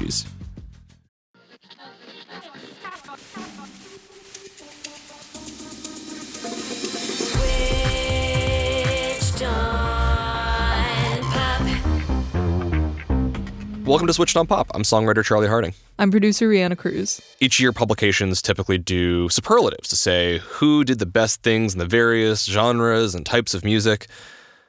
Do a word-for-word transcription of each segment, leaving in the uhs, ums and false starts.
Switched on Pop. Welcome to Switched on Pop. I'm songwriter Charlie Harding. I'm producer Rihanna Cruz. Each year, publications typically do superlatives to say who did the best things in the various genres and types of music.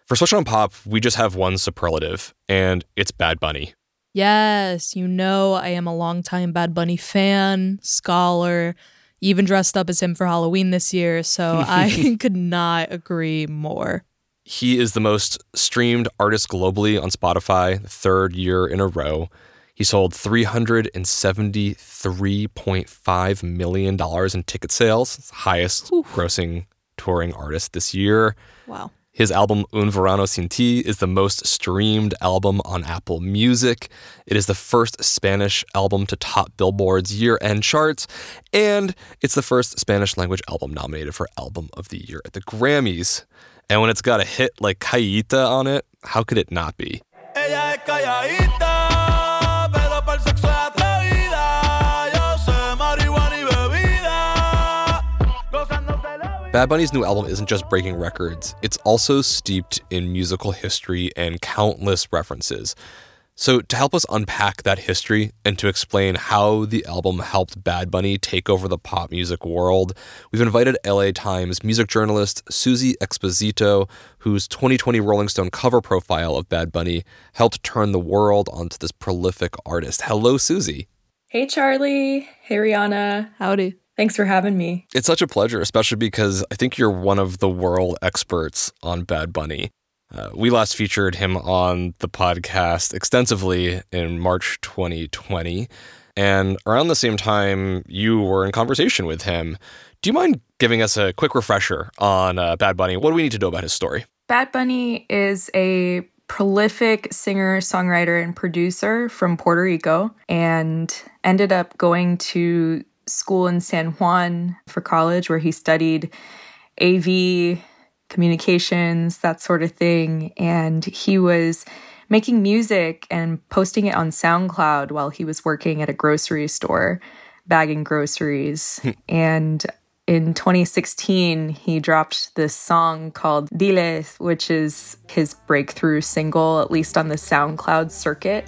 For Switched on Pop, we just have one superlative, and it's Bad Bunny. Yes, you know I am a longtime Bad Bunny fan, scholar, even dressed up as him for Halloween this year, so I could not agree more. He is the most streamed artist globally on Spotify, the third year in a row. He sold three hundred seventy-three point five million dollars in ticket sales, it's the highest Oof. grossing touring artist this year. Wow. His album Un Verano Sin Ti is the most streamed album on Apple Music. It is the first Spanish album to top Billboard's year-end charts. And it's the first Spanish-language album nominated for Album of the Year at the Grammys. And when it's got a hit like Cayita on it, how could it not be? Ella es calladita, pero para el sexo es atrevida. Yo sé marihuana y bebida. Gozándose la vida. Bad Bunny's new album isn't just breaking records, it's also steeped in musical history and countless references. So to help us unpack that history and to explain how the album helped Bad Bunny take over the pop music world, we've invited L A Times music journalist Susie Exposito, whose twenty twenty Rolling Stone cover profile of Bad Bunny helped turn the world onto this prolific artist. Hello, Susie. Hey, Charlie. Hey, Rihanna. Howdy. Thanks for having me. It's such a pleasure, especially because I think you're one of the world experts on Bad Bunny. Uh, we last featured him on the podcast extensively in March twenty twenty. And around the same time, you were in conversation with him. Do you mind giving us a quick refresher on uh, Bad Bunny? What do we need to know about his story? Bad Bunny is a prolific singer, songwriter, and producer from Puerto Rico and ended up going to school in San Juan for college, where he studied A V, communications, that sort of thing. And he was making music and posting it on SoundCloud while he was working at a grocery store, bagging groceries. And in twenty sixteen, he dropped this song called Diles, which is his breakthrough single, at least on the SoundCloud circuit.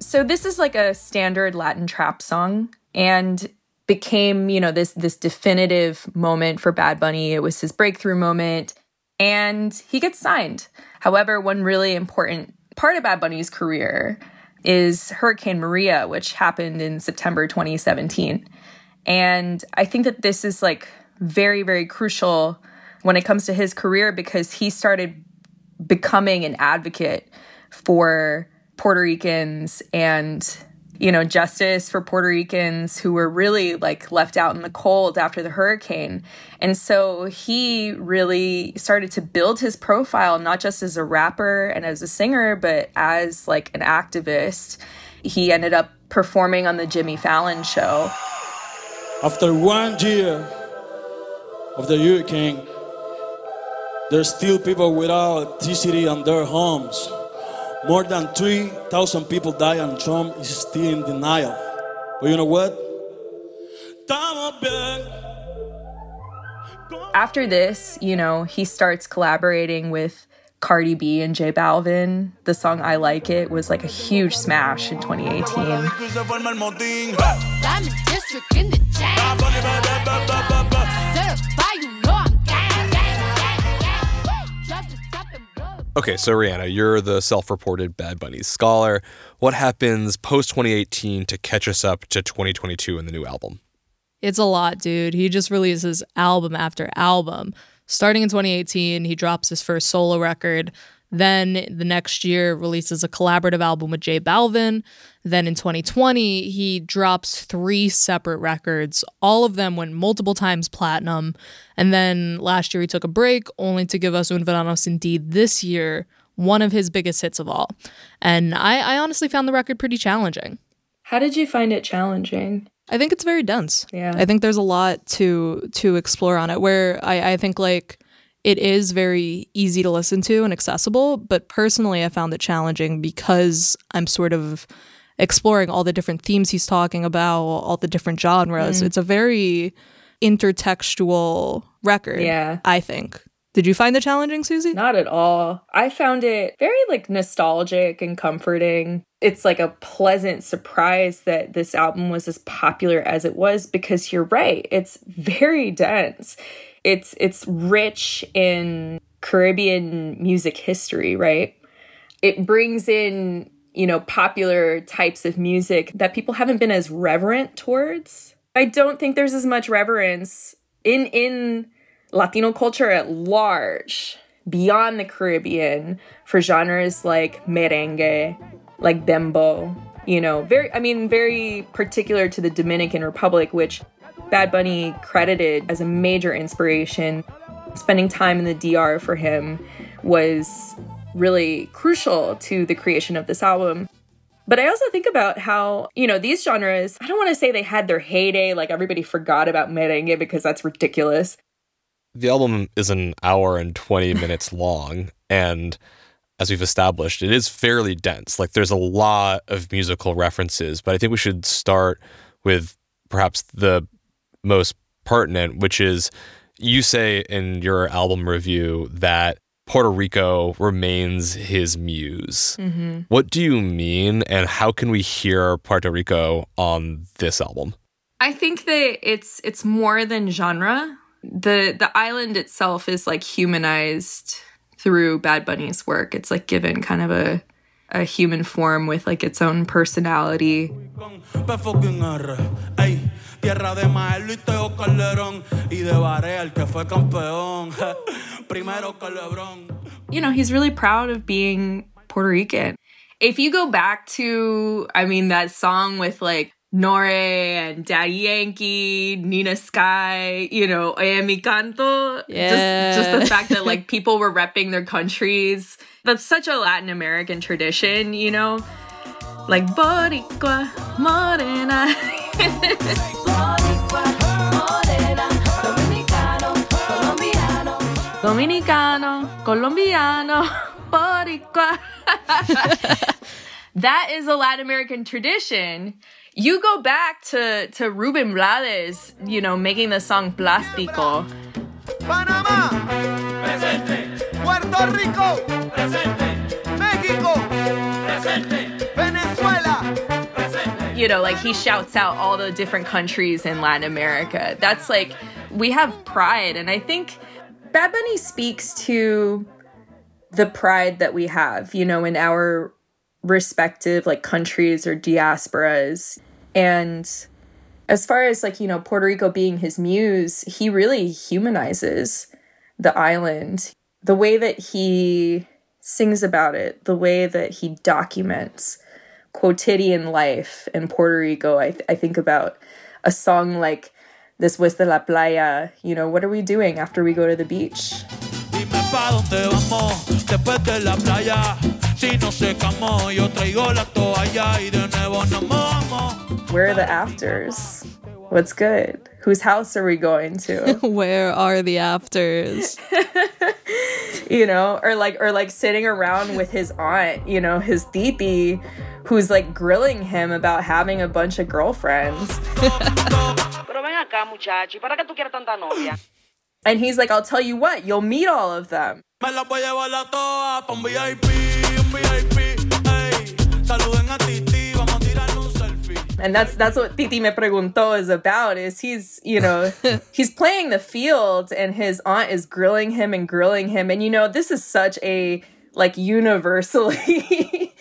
So this is like a standard Latin trap song and became, you know, this this definitive moment for Bad Bunny. It was his breakthrough moment and he gets signed. However, one really important part of Bad Bunny's career is Hurricane Maria, which happened in September twenty seventeen. And I think that this is like very, very crucial when it comes to his career because he started becoming an advocate for Puerto Ricans and, you know, justice for Puerto Ricans who were really like left out in the cold after the hurricane. And so he really started to build his profile, not just as a rapper and as a singer, but as like an activist. He ended up performing on the Jimmy Fallon show. After one year of the hurricane, there's still people without electricity on their homes. More than three thousand people die and Trump is still in denial. But you know what? After this, you know, he starts collaborating with Cardi B and J Balvin. The song I Like It was like a huge smash in twenty eighteen. Okay, so Rihanna, you're the self-reported Bad Bunny scholar. What happens post twenty eighteen to catch us up to twenty twenty-two in the new album? It's a lot, dude. He just releases album after album. Starting in twenty eighteen, he drops his first solo record. Then the next year releases a collaborative album with J Balvin. Then in twenty twenty, he drops three separate records. All of them went multiple times platinum. And then last year he took a break, only to give us Un Verano Sin Ti this year, one of his biggest hits of all. And I, I honestly found the record pretty challenging. How did you find it challenging? I think it's very dense. Yeah. I think there's a lot to to explore on it, where I, I think like it is very easy to listen to and accessible, but personally I found it challenging because I'm sort of exploring all the different themes he's talking about, all the different genres. Mm. It's a very intertextual record, yeah. I think. Did you find it challenging, Susie? Not at all. I found it very like nostalgic and comforting. It's like a pleasant surprise that this album was as popular as it was, because you're right, it's very dense. It's it's rich in Caribbean music history, right? It brings in, you know, popular types of music that people haven't been as reverent towards. I don't think there's as much reverence in in Latino culture at large, beyond the Caribbean, for genres like merengue, like dembow, you know, very, I mean, very particular to the Dominican Republic, which Bad Bunny credited as a major inspiration. Spending time in the D R for him was really crucial to the creation of this album. But I also think about how, you know, these genres, I don't want to say they had their heyday, like everybody forgot about merengue, because that's ridiculous. The album is an hour and twenty minutes long, and as we've established, it is fairly dense. Like, there's a lot of musical references, but I think we should start with perhaps the most pertinent, which is, you say in your album review that Puerto Rico remains his muse. Mm-hmm. What do you mean, and how can we hear Puerto Rico on this album? I think that it's it's more than genre. The the island itself is like humanized through Bad Bunny's work. It's like given kind of a a human form with like its own personality. You know, he's really proud of being Puerto Rican. If you go back to, I mean, that song with like Nore and Daddy Yankee, Nina Sky, you know, Oye Mi Canto. Yeah. Just, just the fact that like people were repping their countries. That's such a Latin American tradition, you know? Like Boricua Morena. Boricua Morena. Dominicano, Colombiano. Dominicano, Colombiano, Boricua. That is a Latin American tradition. You go back to, to Ruben Blades, you know, making the song Plástico. Panama, presente. Puerto Rico, presente. Mexico, presente. Venezuela, presente. You know, like he shouts out all the different countries in Latin America. That's like, we have pride. And I think Bad Bunny speaks to the pride that we have, you know, in our respective like countries or diasporas. And as far as like, you know, Puerto Rico being his muse, he really humanizes the island. The way that he sings about it, the way that he documents quotidian life in Puerto Rico. I, th- I think about a song like Después de la Playa, you know, what are we doing after we go to the beach? Where are the afters? What's good? Whose house are we going to? Where are the afters? You know, or like or like sitting around with his aunt, you know, his titi, who's like grilling him about having a bunch of girlfriends. And he's like, I'll tell you what, you'll meet all of them. And that's that's what Titi Me Preguntó is about, is he's, you know, he's playing the field and his aunt is grilling him and grilling him. And, you know, this is such a, like, universally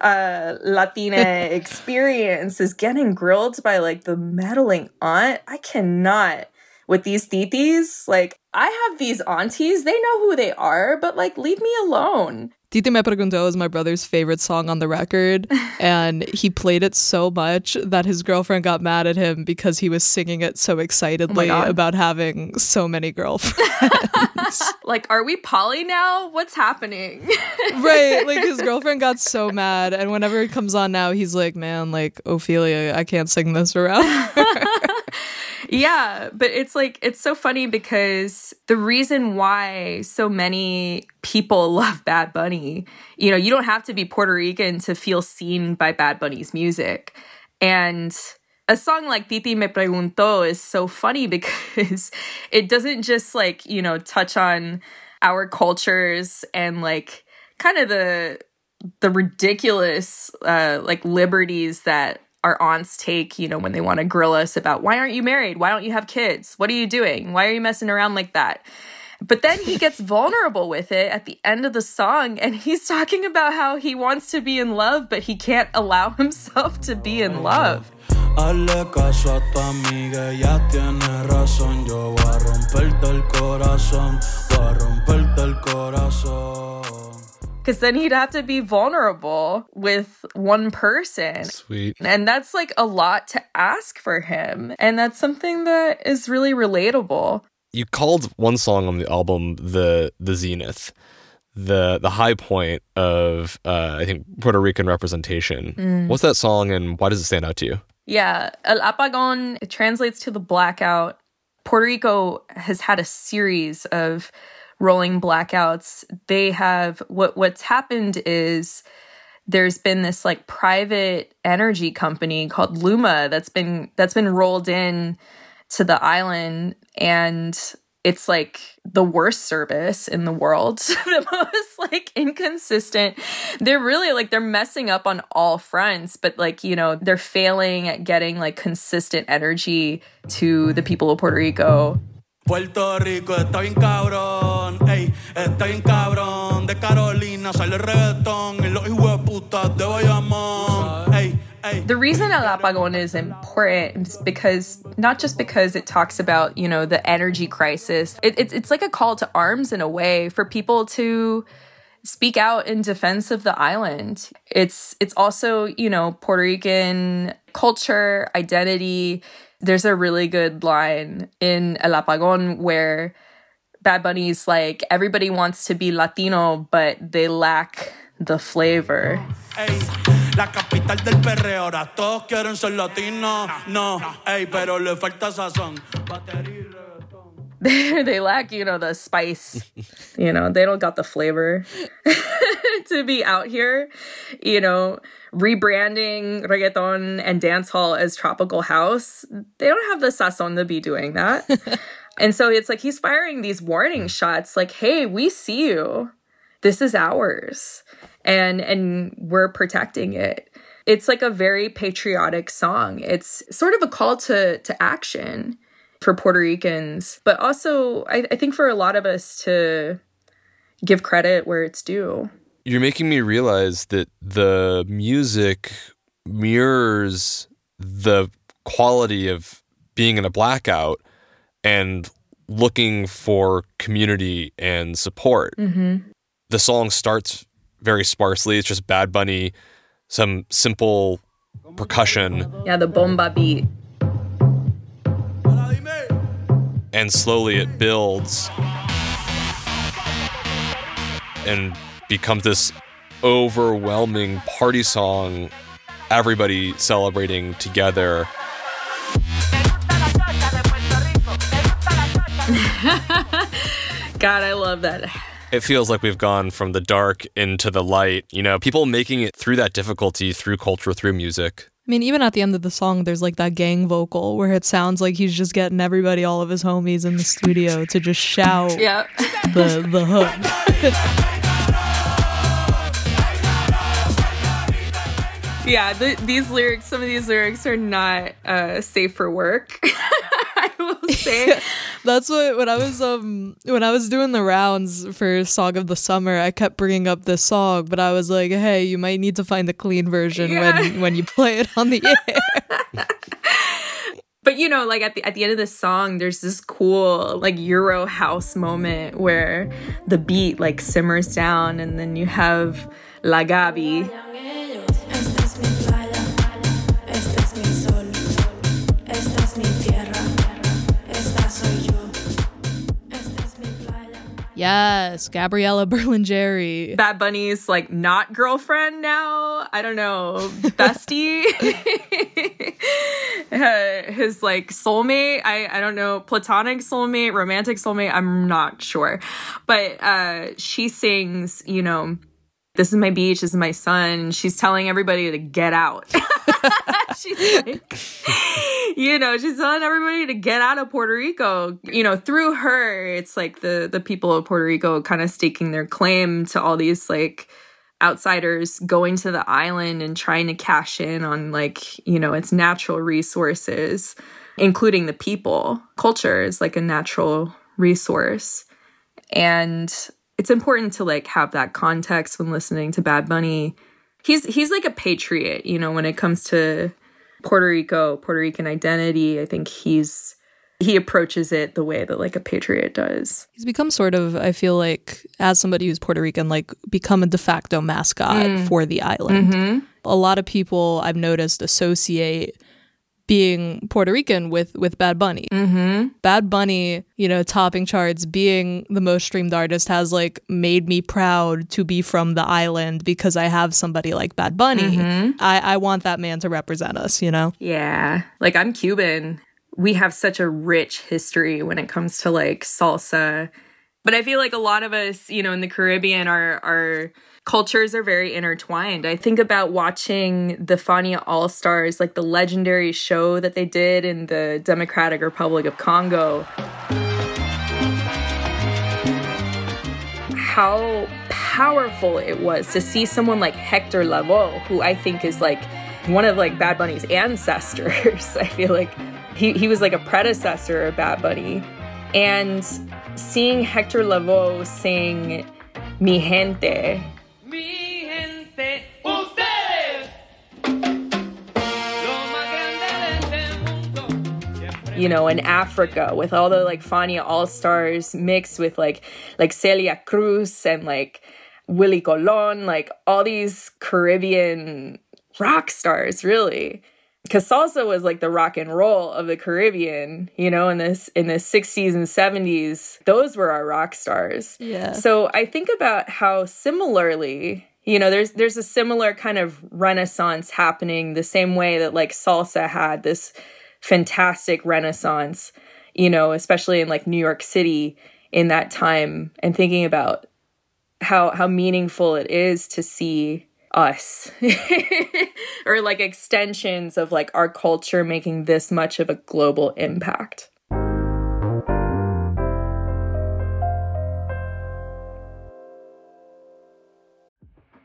uh, Latina experience is getting grilled by, like, the meddling aunt. I cannot with these titis. Like, I have these aunties. They know who they are, but, like, leave me alone. Titi Me Preguntó is my brother's favorite song on the record, and he played it so much that his girlfriend got mad at him because he was singing it so excitedly oh about having so many girlfriends. Like, are we poly now? What's happening? Right, like, his girlfriend got so mad, and whenever it comes on now, he's like, man, like, Ophelia, I can't sing this around her. Yeah, but it's like, it's so funny because the reason why so many people love Bad Bunny, you know, you don't have to be Puerto Rican to feel seen by Bad Bunny's music. And a song like Titi Me Preguntó is so funny because it doesn't just, like, you know, touch on our cultures and, like, kind of the the ridiculous, uh, like, liberties that our aunts take, you know, when they want to grill us about, why aren't you married? Why don't you have kids? What are you doing? Why are you messing around like that? But then he gets vulnerable with it at the end of the song, and he's talking about how he wants to be in love, but he can't allow himself to be in love. Because then he'd have to be vulnerable with one person. Sweet. And that's, like, a lot to ask for him. And that's something that is really relatable. You called one song on the album the the zenith, the the high point of, uh, I think, Puerto Rican representation. Mm. What's that song, and why does it stand out to you? Yeah, El Apagón, it translates to the blackout. Puerto Rico has had a series of rolling blackouts. They have what what's happened is there's been this, like, private energy company called Luma that's been that's been rolled in to the island, and it's, like, the worst service in the world. The most, like, inconsistent. They're really, like, they're messing up on all fronts, but, like, you know, they're failing at getting, like, consistent energy to the people of Puerto Rico. Puerto Rico está bien cabrón, ey, está bien cabrón. De Carolina sale el reggaetón y los hijueputas de Bayamón, ey, ey. The reason El Apagón is important is because, not just because it talks about, you know, the energy crisis. It, it, it's like a call to arms in a way for people to speak out in defense of the island. It's, it's also, you know, Puerto Rican culture, identity. There's a really good line in El Apagón where Bad Bunny's like, everybody wants to be Latino, but they lack the flavor. Hey, la capital del perreo, ahora todos quieren ser Latino. No, hey, pero le falta sazón. They lack, you know, the spice. You know, they don't got the flavor to be out here, you know, rebranding reggaeton and dance hall as tropical house. They don't have the sazon to be doing that. And so it's like he's firing these warning shots like, hey, we see you. This is ours. And and we're protecting it. It's like a very patriotic song. It's sort of a call to, to action for Puerto Ricans, but also I, I think for a lot of us to give credit where it's due. You're making me realize that the music mirrors the quality of being in a blackout and looking for community and support. Mm-hmm. The song starts very sparsely. It's just Bad Bunny, some simple percussion. Yeah, the bomba beat. And slowly it builds and becomes this overwhelming party song, everybody celebrating together. God, I love that. It feels like we've gone from the dark into the light. You know, people making it through that difficulty, through culture, through music. I mean, even at the end of the song, there's, like, that gang vocal where it sounds like he's just getting everybody, all of his homies in the studio to just shout yeah. the, the hook. Yeah, the, these lyrics, some of these lyrics are not uh, safe for work, I will say. That's what when I was um when I was doing the rounds for Song of the Summer, I kept bringing up this song, but I was like, hey, you might need to find the clean version yeah. when when you play it on the air. But you know, like at the at the end of the song, there's this cool like Euro house moment where the beat like simmers down, and then you have La Gabi. Yes, Gabriella Berlingeri. Bad Bunny's like not girlfriend now. I don't know, bestie. uh, his like soulmate. I, I don't know, platonic soulmate, romantic soulmate. I'm not sure. But uh, she sings, you know, this is my beach, this is my sun. She's telling everybody to get out. She's like, you know, she's telling everybody to get out of Puerto Rico. You know, through her, it's like the the people of Puerto Rico kind of staking their claim to all these like outsiders going to the island and trying to cash in on like, you know, its natural resources, including the people. Culture is like a natural resource. And it's important to like have that context when listening to Bad Bunny. He's he's like a patriot, you know, when it comes to Puerto Rico, Puerto Rican identity. I think he's he approaches it the way that like a patriot does. He's become sort of, I feel like, as somebody who's Puerto Rican, like become a de facto mascot mm. for the island. Mm-hmm. A lot of people I've noticed associate being Puerto Rican with with Bad Bunny. Mm-hmm. Bad Bunny, you know, topping charts, being the most streamed artist, has like made me proud to be from the island because I have somebody like Bad Bunny. Mm-hmm. I, I want that man to represent us, you know? Yeah. Like, I'm Cuban. We have such a rich history when it comes to like salsa. But I feel like a lot of us, you know, in the Caribbean, our, our cultures are very intertwined. I think about watching the Fania All-Stars, like the legendary show that they did in the Democratic Republic of Congo. How powerful it was to see someone like Hector Lavoe, who I think is like one of like Bad Bunny's ancestors. I feel like he, he was like a predecessor of Bad Bunny. And seeing Hector Lavoe sing Mi Gente. Mi gente, ustedes. You know, in Africa with all the like Fania All-Stars mixed with like like Celia Cruz and like Willie Colón, like all these Caribbean rock stars, really. Because salsa was like the rock and roll of the Caribbean, you know, in this in the sixties and seventies, those were our rock stars. Yeah. So I think about how similarly, you know, there's there's a similar kind of renaissance happening the same way that like salsa had this fantastic renaissance, you know, especially in like New York City in that time, and thinking about how how meaningful it is to see us or like extensions of like our culture making this much of a global impact.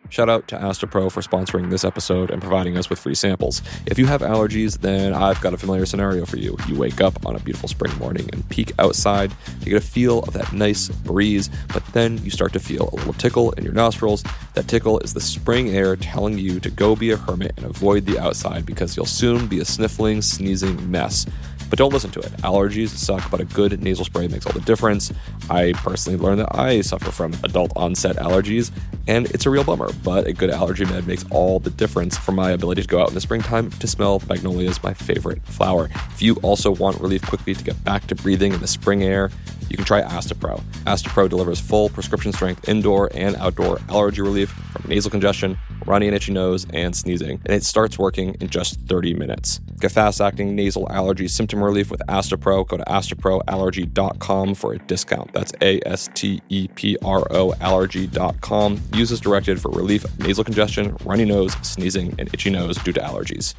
Shout out to Astepro for sponsoring this episode and providing us with free samples. If you have allergies, then I've got a familiar scenario for you. You wake up on a beautiful spring morning and peek outside to get a feel of that nice breeze, but then you start to feel a little tickle in your nostrils. That tickle is the spring air telling you to go be a hermit and avoid the outside because you'll soon be a sniffling, sneezing mess. But don't listen to it. Allergies suck, but a good nasal spray makes all the difference. I personally learned that I suffer from adult onset allergies, and it's a real bummer, but a good allergy med makes all the difference for my ability to go out in the springtime to smell magnolias, my favorite flower. If you also want relief quickly to get back to breathing in the spring air, you can try Astepro. Astepro delivers full prescription strength indoor and outdoor allergy relief from nasal congestion, runny and itchy nose, and sneezing, and it starts working in just thirty minutes. Get fast-acting nasal allergy symptom relief with Astepro. Go to astepro allergy dot com for a discount. That's A S T E P R O allergy dot com. Use as directed for relief of nasal congestion, runny nose, sneezing, and itchy nose due to allergies.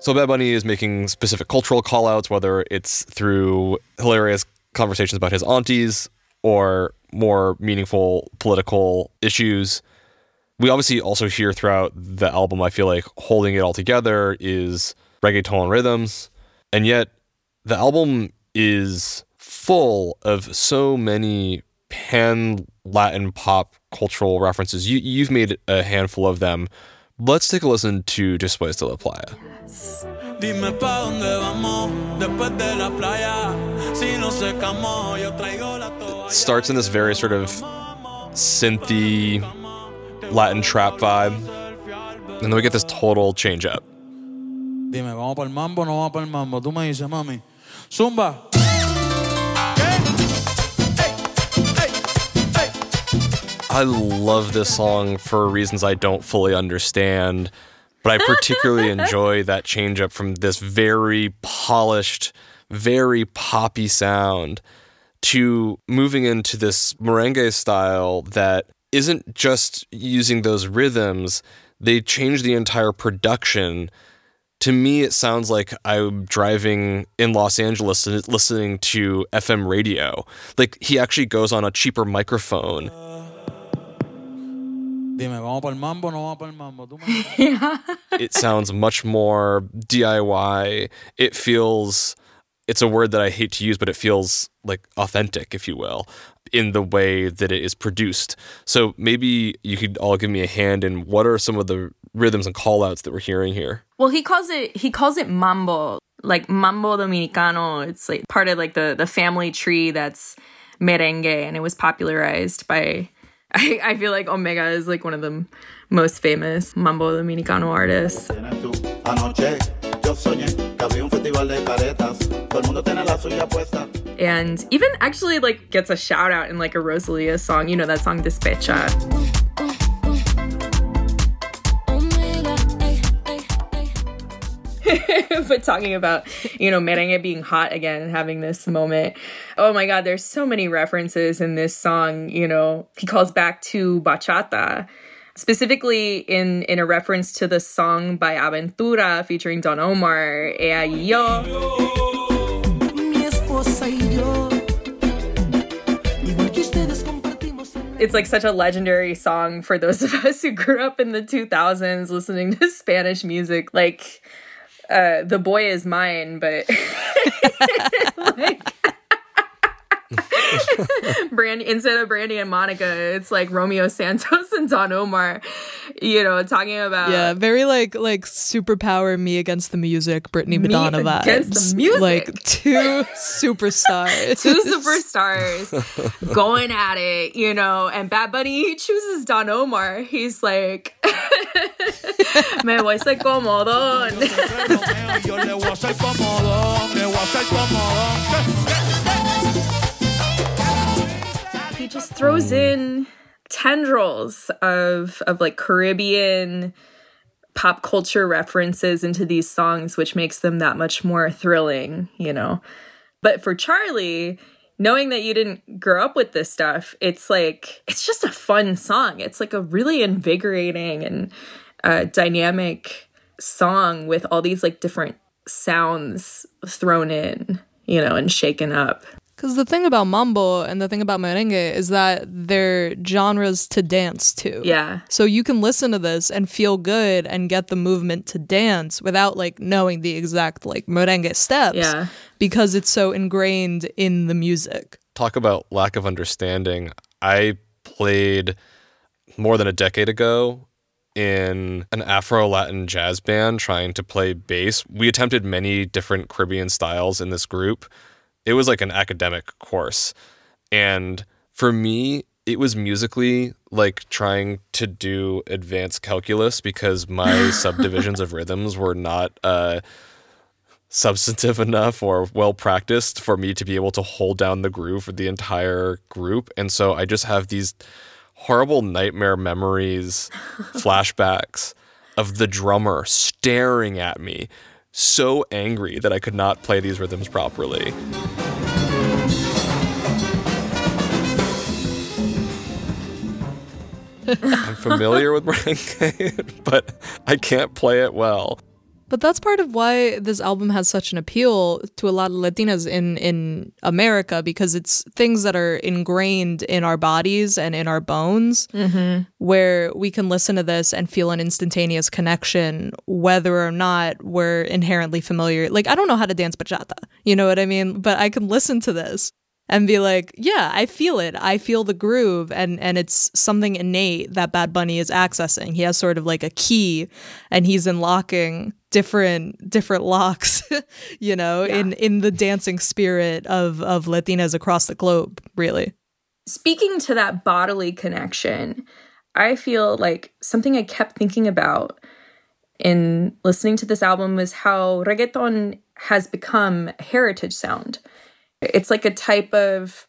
So Bad Bunny is making specific cultural call-outs, whether it's through hilarious conversations about his aunties or more meaningful political issues. we obviously also hear throughout the album, I feel like, holding it all together is reggaeton rhythms. And yet the album is full of so many pan-Latin pop cultural references. You, you've made a handful of them. Let's take a listen to Después de la Playa. Yes. It starts in this very sort of synthy Latin trap vibe, and then we get this total change up. Dime, vamos pa'l mambo, no vamos pa'l mambo. Tú me dices, mami. Zumba. I love this song for reasons I don't fully understand, but I particularly enjoy that change up from this very polished, very poppy sound to moving into this merengue style that isn't just using those rhythms. They change the entire production. To me, it sounds like I'm driving in Los Angeles and listening to F M radio. Like, he actually goes on a cheaper microphone. It sounds much more D I Y. It feels, it's a word that I hate to use, but it feels like authentic, if you will, in the way that it is produced. So maybe you could all give me a hand in what are some of the rhythms and call-outs that we're hearing here. Well, he calls it he calls it mambo, like mambo dominicano. It's like part of like the, the family tree that's merengue, and it was popularized by... I, I feel like Omega is like one of the most famous mambo dominicano artists. And even actually like gets a shout out in like a Rosalía song, you know, that song Despecha. But talking about, you know, merengue being hot again and having this moment. Oh my God, there's so many references in this song. You know, he calls back to bachata, specifically in, in a reference to the song by Aventura featuring Don Omar, Ella y Yo. It's like such a legendary song for those of us who grew up in the two thousands listening to Spanish music. Like, Uh, the boy is mine, but like, brand instead of Brandy and Monica, it's like Romeo Santos and Don Omar, you know, talking about yeah, very like like superpower me against the music, Britney Madonna vibes, against the music, like two superstars, two superstars going at it, you know. And Bad Bunny, he chooses Don Omar. He's like. Me voy a ser comodón. He just throws in tendrils of of like Caribbean pop culture references into these songs, which makes them that much more thrilling, you know. But for Charlie, knowing that you didn't grow up with this stuff, it's like it's just a fun song. It's like a really invigorating and Uh, dynamic song with all these like different sounds thrown in, you know, and shaken up. Because the thing about mambo and the thing about merengue is that they're genres to dance to. Yeah. So you can listen to this and feel good and get the movement to dance without like knowing the exact like merengue steps. Yeah. Because it's so ingrained in the music. Talk about lack of understanding. I played more than a decade ago in an Afro-Latin jazz band trying to play bass. We attempted many different Caribbean styles in this group. It was like an academic course. And for me, it was musically like trying to do advanced calculus because my subdivisions of rhythms were not uh, substantive enough or well-practiced for me to be able to hold down the groove for the entire group. And so I just have these horrible nightmare memories, flashbacks of the drummer staring at me, so angry that I could not play these rhythms properly. I'm familiar with merengue, but I can't play it well. But that's part of why this album has such an appeal to a lot of Latinas in, in America, because it's things that are ingrained in our bodies and in our bones, mm-hmm. where we can listen to this and feel an instantaneous connection, whether or not we're inherently familiar. Like, I don't know how to dance bachata, you know what I mean? But I can listen to this and be like, yeah, I feel it. I feel the groove. And and it's something innate that Bad Bunny is accessing. He has sort of like a key, and he's unlocking different different locks, you know, yeah. in, in the dancing spirit of, of Latinas across the globe, really. Speaking to that bodily connection, I feel like something I kept thinking about in listening to this album was how reggaeton has become a heritage sound. It's like a type of,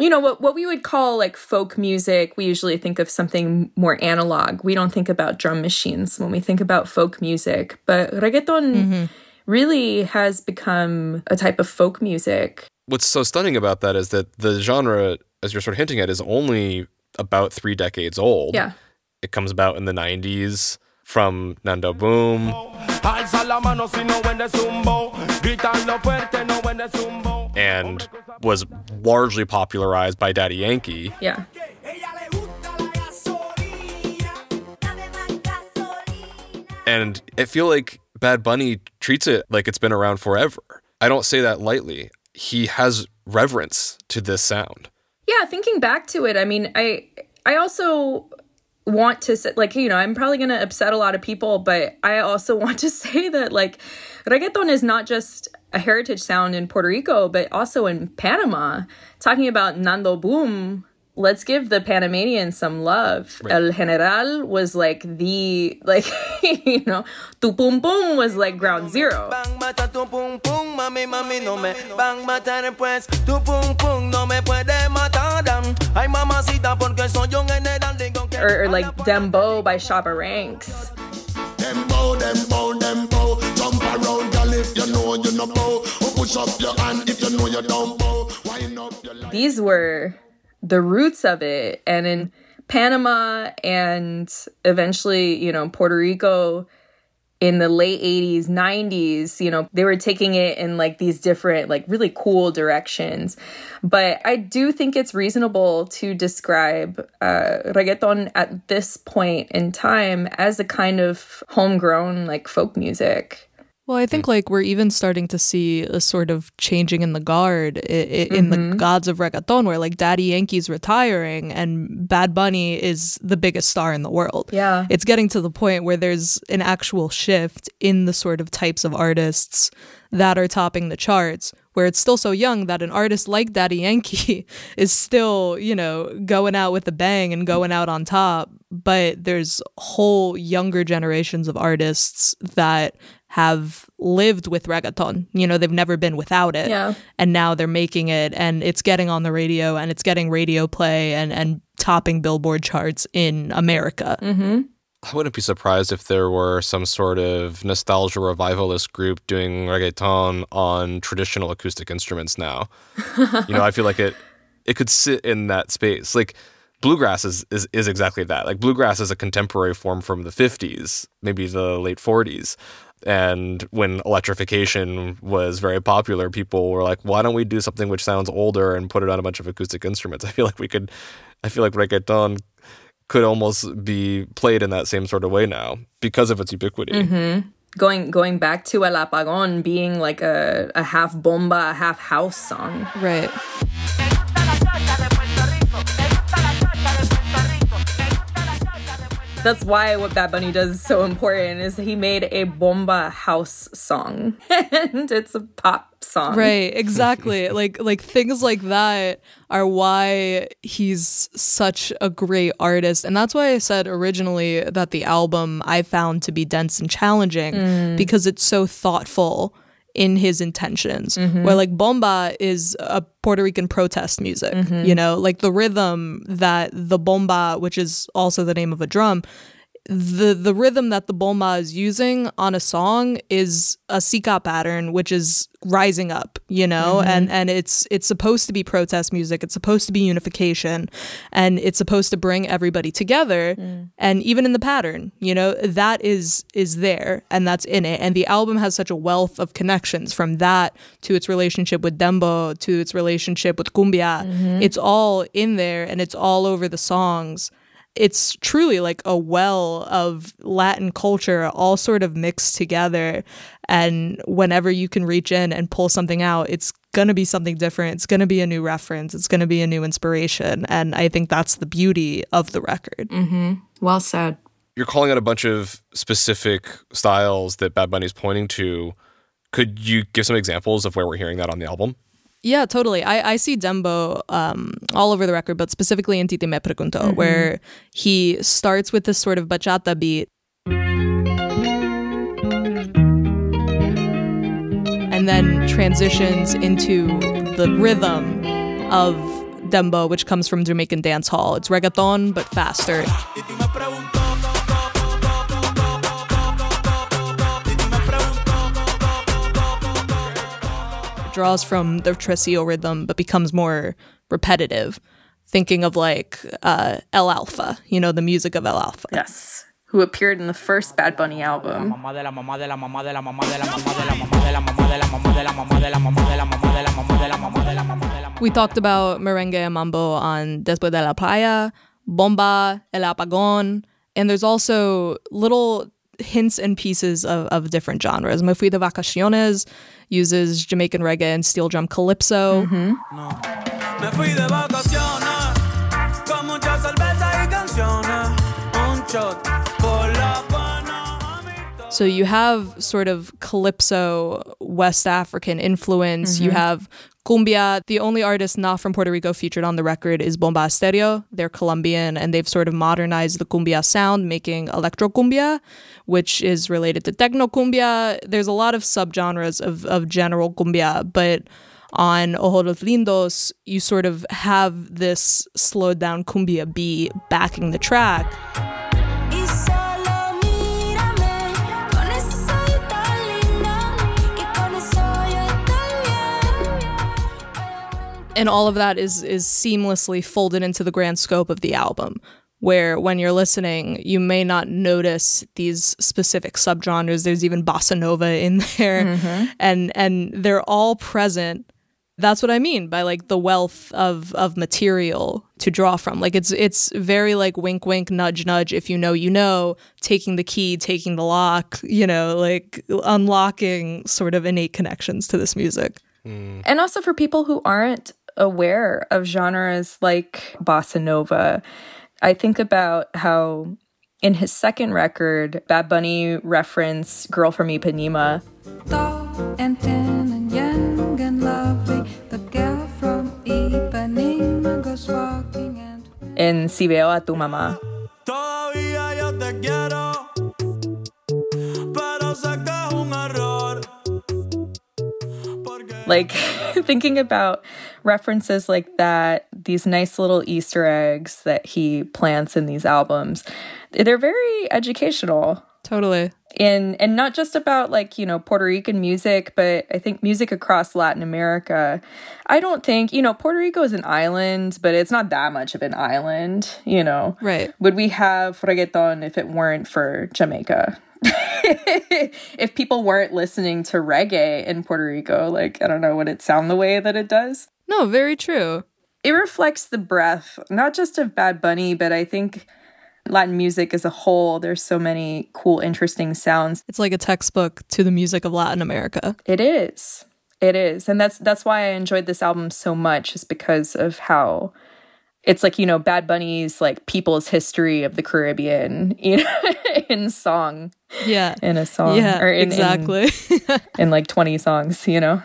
you know, what, what we would call like folk music. We usually think of something more analog. We don't think about drum machines when we think about folk music. But reggaeton mm-hmm. really has become a type of folk music. What's so stunning about that is that the genre, as you're sort of hinting at, is only about three decades old. Yeah. It comes about in the nineties from Nando Boom. And was largely popularized by Daddy Yankee. Yeah. And I feel like Bad Bunny treats it like it's been around forever. I don't say that lightly. He has reverence to this sound. Yeah, thinking back to it, I mean, I I also want to say, like, you know, I'm probably going to upset a lot of people, but I also want to say that, like, reggaeton is not just a heritage sound in Puerto Rico, but also in Panama. Talking about Nando Boom, let's give the Panamanians some love. Right. El General was like the, like, you know, Tu Pum Pum was like ground zero. Or, or like Dembow by Shabaranks. Dembow, Dembow, Dembow. These were the roots of it. And in Panama and eventually, you know, Puerto Rico in the late eighties, nineties, you know, they were taking it in like these different, like really cool directions. But I do think it's reasonable to describe uh, reggaeton at this point in time as a kind of homegrown like folk music. Well, I think like we're even starting to see a sort of changing in the guard I- I- in mm-hmm. the gods of reggaeton, where like Daddy Yankee's retiring and Bad Bunny is the biggest star in the world. Yeah. It's getting to the point where there's an actual shift in the sort of types of artists that are topping the charts, where it's still so young that an artist like Daddy Yankee is still, you know, going out with a bang and going out on top. But there's whole younger generations of artists that have lived with reggaeton. You know, they've never been without it. Yeah. And now they're making it, and it's getting on the radio, and it's getting radio play and, and topping Billboard charts in America. Mm-hmm. I wouldn't be surprised if there were some sort of nostalgia revivalist group doing reggaeton on traditional acoustic instruments now. You know, I feel like it it could sit in that space. Like, bluegrass is, is, is exactly that. Like, bluegrass is a contemporary form from the fifties, maybe the late forties. And when electrification was very popular, people were like, why don't we do something which sounds older and put it on a bunch of acoustic instruments? I feel like we could, I feel like reggaeton could almost be played in that same sort of way now because of its ubiquity. Mm-hmm. Going going back to El Apagón being like a, a half bomba, a half house song. Right. That's why what Bad Bunny does is so important, is he made a bomba house song. And it's a pop song. Right, exactly. like like things like that are why he's such a great artist. And that's why I said originally that the album I found to be dense and challenging, mm. because it's so thoughtful in his intentions, mm-hmm. where like bomba is a Puerto Rican protest music, mm-hmm. you know, like the rhythm that the bomba, which is also the name of a drum, the the rhythm that the bomba is using on a song is a sika pattern, which is rising up, you know, mm-hmm. and and it's it's supposed to be protest music, it's supposed to be unification, and it's supposed to bring everybody together. Mm. And even in the pattern, you know, that is is there and that's in it. And the album has such a wealth of connections, from that to its relationship with Dembow to its relationship with cumbia. Mm-hmm. It's all in there and it's all over the songs. It's truly like a well of Latin culture all sort of mixed together. And whenever you can reach in and pull something out, it's going to be something different. It's going to be a new reference. It's going to be a new inspiration. And I think that's the beauty of the record. Mm-hmm. Well said. You're calling out a bunch of specific styles that Bad Bunny is pointing to. Could you give some examples of where we're hearing that on the album? Yeah, totally. I, I see Dembow um, all over the record, but specifically in Titi Me Preguntó, mm-hmm. where he starts with this sort of bachata beat. And then transitions into the rhythm of Dembow, which comes from Jamaican dance hall. It's reggaeton, but faster. Draws from the tresillo rhythm but becomes more repetitive, thinking of like uh, El Alpha, you know, the music of El Alpha. Yes, who appeared in the first Bad Bunny album. We talked about merengue and mambo on Después de la Playa, Bomba, El Apagón, and there's also little hints and pieces of, of different genres. Me fui de vacaciones uses Jamaican reggae and steel drum calypso. Mm-hmm. No. So you have sort of calypso West African influence. Mm-hmm. You have cumbia. The only artist not from Puerto Rico featured on the record is Bomba Estereo. They're Colombian, and they've sort of modernized the cumbia sound, making electro cumbia, which is related to techno cumbia. There's a lot of subgenres of, of general cumbia, but on Ojos Los Lindos, you sort of have this slowed down cumbia beat backing the track. And all of that is is seamlessly folded into the grand scope of the album, where when you're listening, you may not notice these specific subgenres. There's even bossa nova in there, mm-hmm. and and they're all present. That's what I mean by like the wealth of of material to draw from. Like it's it's very like wink wink nudge nudge. If you know, you know, taking the key, taking the lock, you know, like unlocking sort of innate connections to this music. Mm. And also for people who aren't aware of genres like bossa nova, I think about how in his second record, Bad Bunny referenced Girl from Ipanema. And Si Veo a Tu Mamá. Todavía yo te quiero, pero sé que es un error. Like, thinking about references like that, these nice little Easter eggs that he plants in these albums, they're very educational. Totally. And, and not just about, like, you know, Puerto Rican music, but I think music across Latin America. I don't think, you know, Puerto Rico is an island, but it's not that much of an island, you know. Right. Would we have reggaeton if it weren't for Jamaica? If people weren't listening to reggae in Puerto Rico, like, I don't know, would it sound the way that it does? No, very true. It reflects the breadth, not just of Bad Bunny, but I think Latin music as a whole. There's so many cool, interesting sounds. It's like a textbook to the music of Latin America. It is. It is. And that's that's why I enjoyed this album so much, is because of how it's like, you know, Bad Bunny's like people's history of the Caribbean, you know, in song. Yeah. In a song. Yeah, or in, exactly. in, in like twenty songs, you know.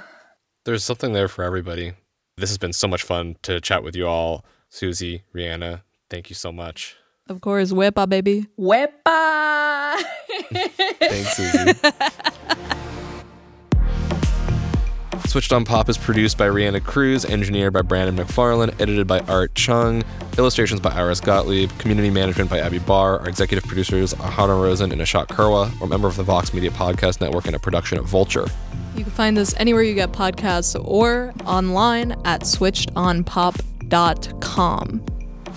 There's something there for everybody. This has been so much fun to chat with you all. Susie, Rihanna, thank you so much. Of course. Wepa, baby. Wepa! Thanks, Susie. Switched on Pop is produced by Rihanna Cruz, engineered by Brandon McFarlane, edited by Art Chung, illustrations by Iris Gottlieb, community management by Abby Barr. Our executive producers are Hannah Rosen and Ashok Kurwa, a member of the Vox Media Podcast Network and a production of Vulture. You can find us anywhere you get podcasts or online at switched on pop dot com.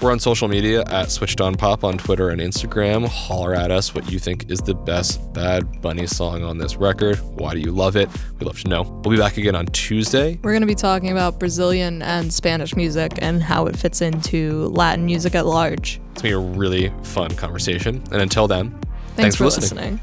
We're on social media at Switched On Pop on Twitter and Instagram. Holler at us what you think is the best Bad Bunny song on this record. Why do you love it? We'd love to know. We'll be back again on Tuesday. We're going to be talking about Brazilian and Spanish music and how it fits into Latin music at large. It's going to be a really fun conversation. And until then, thanks, thanks for, for listening. listening.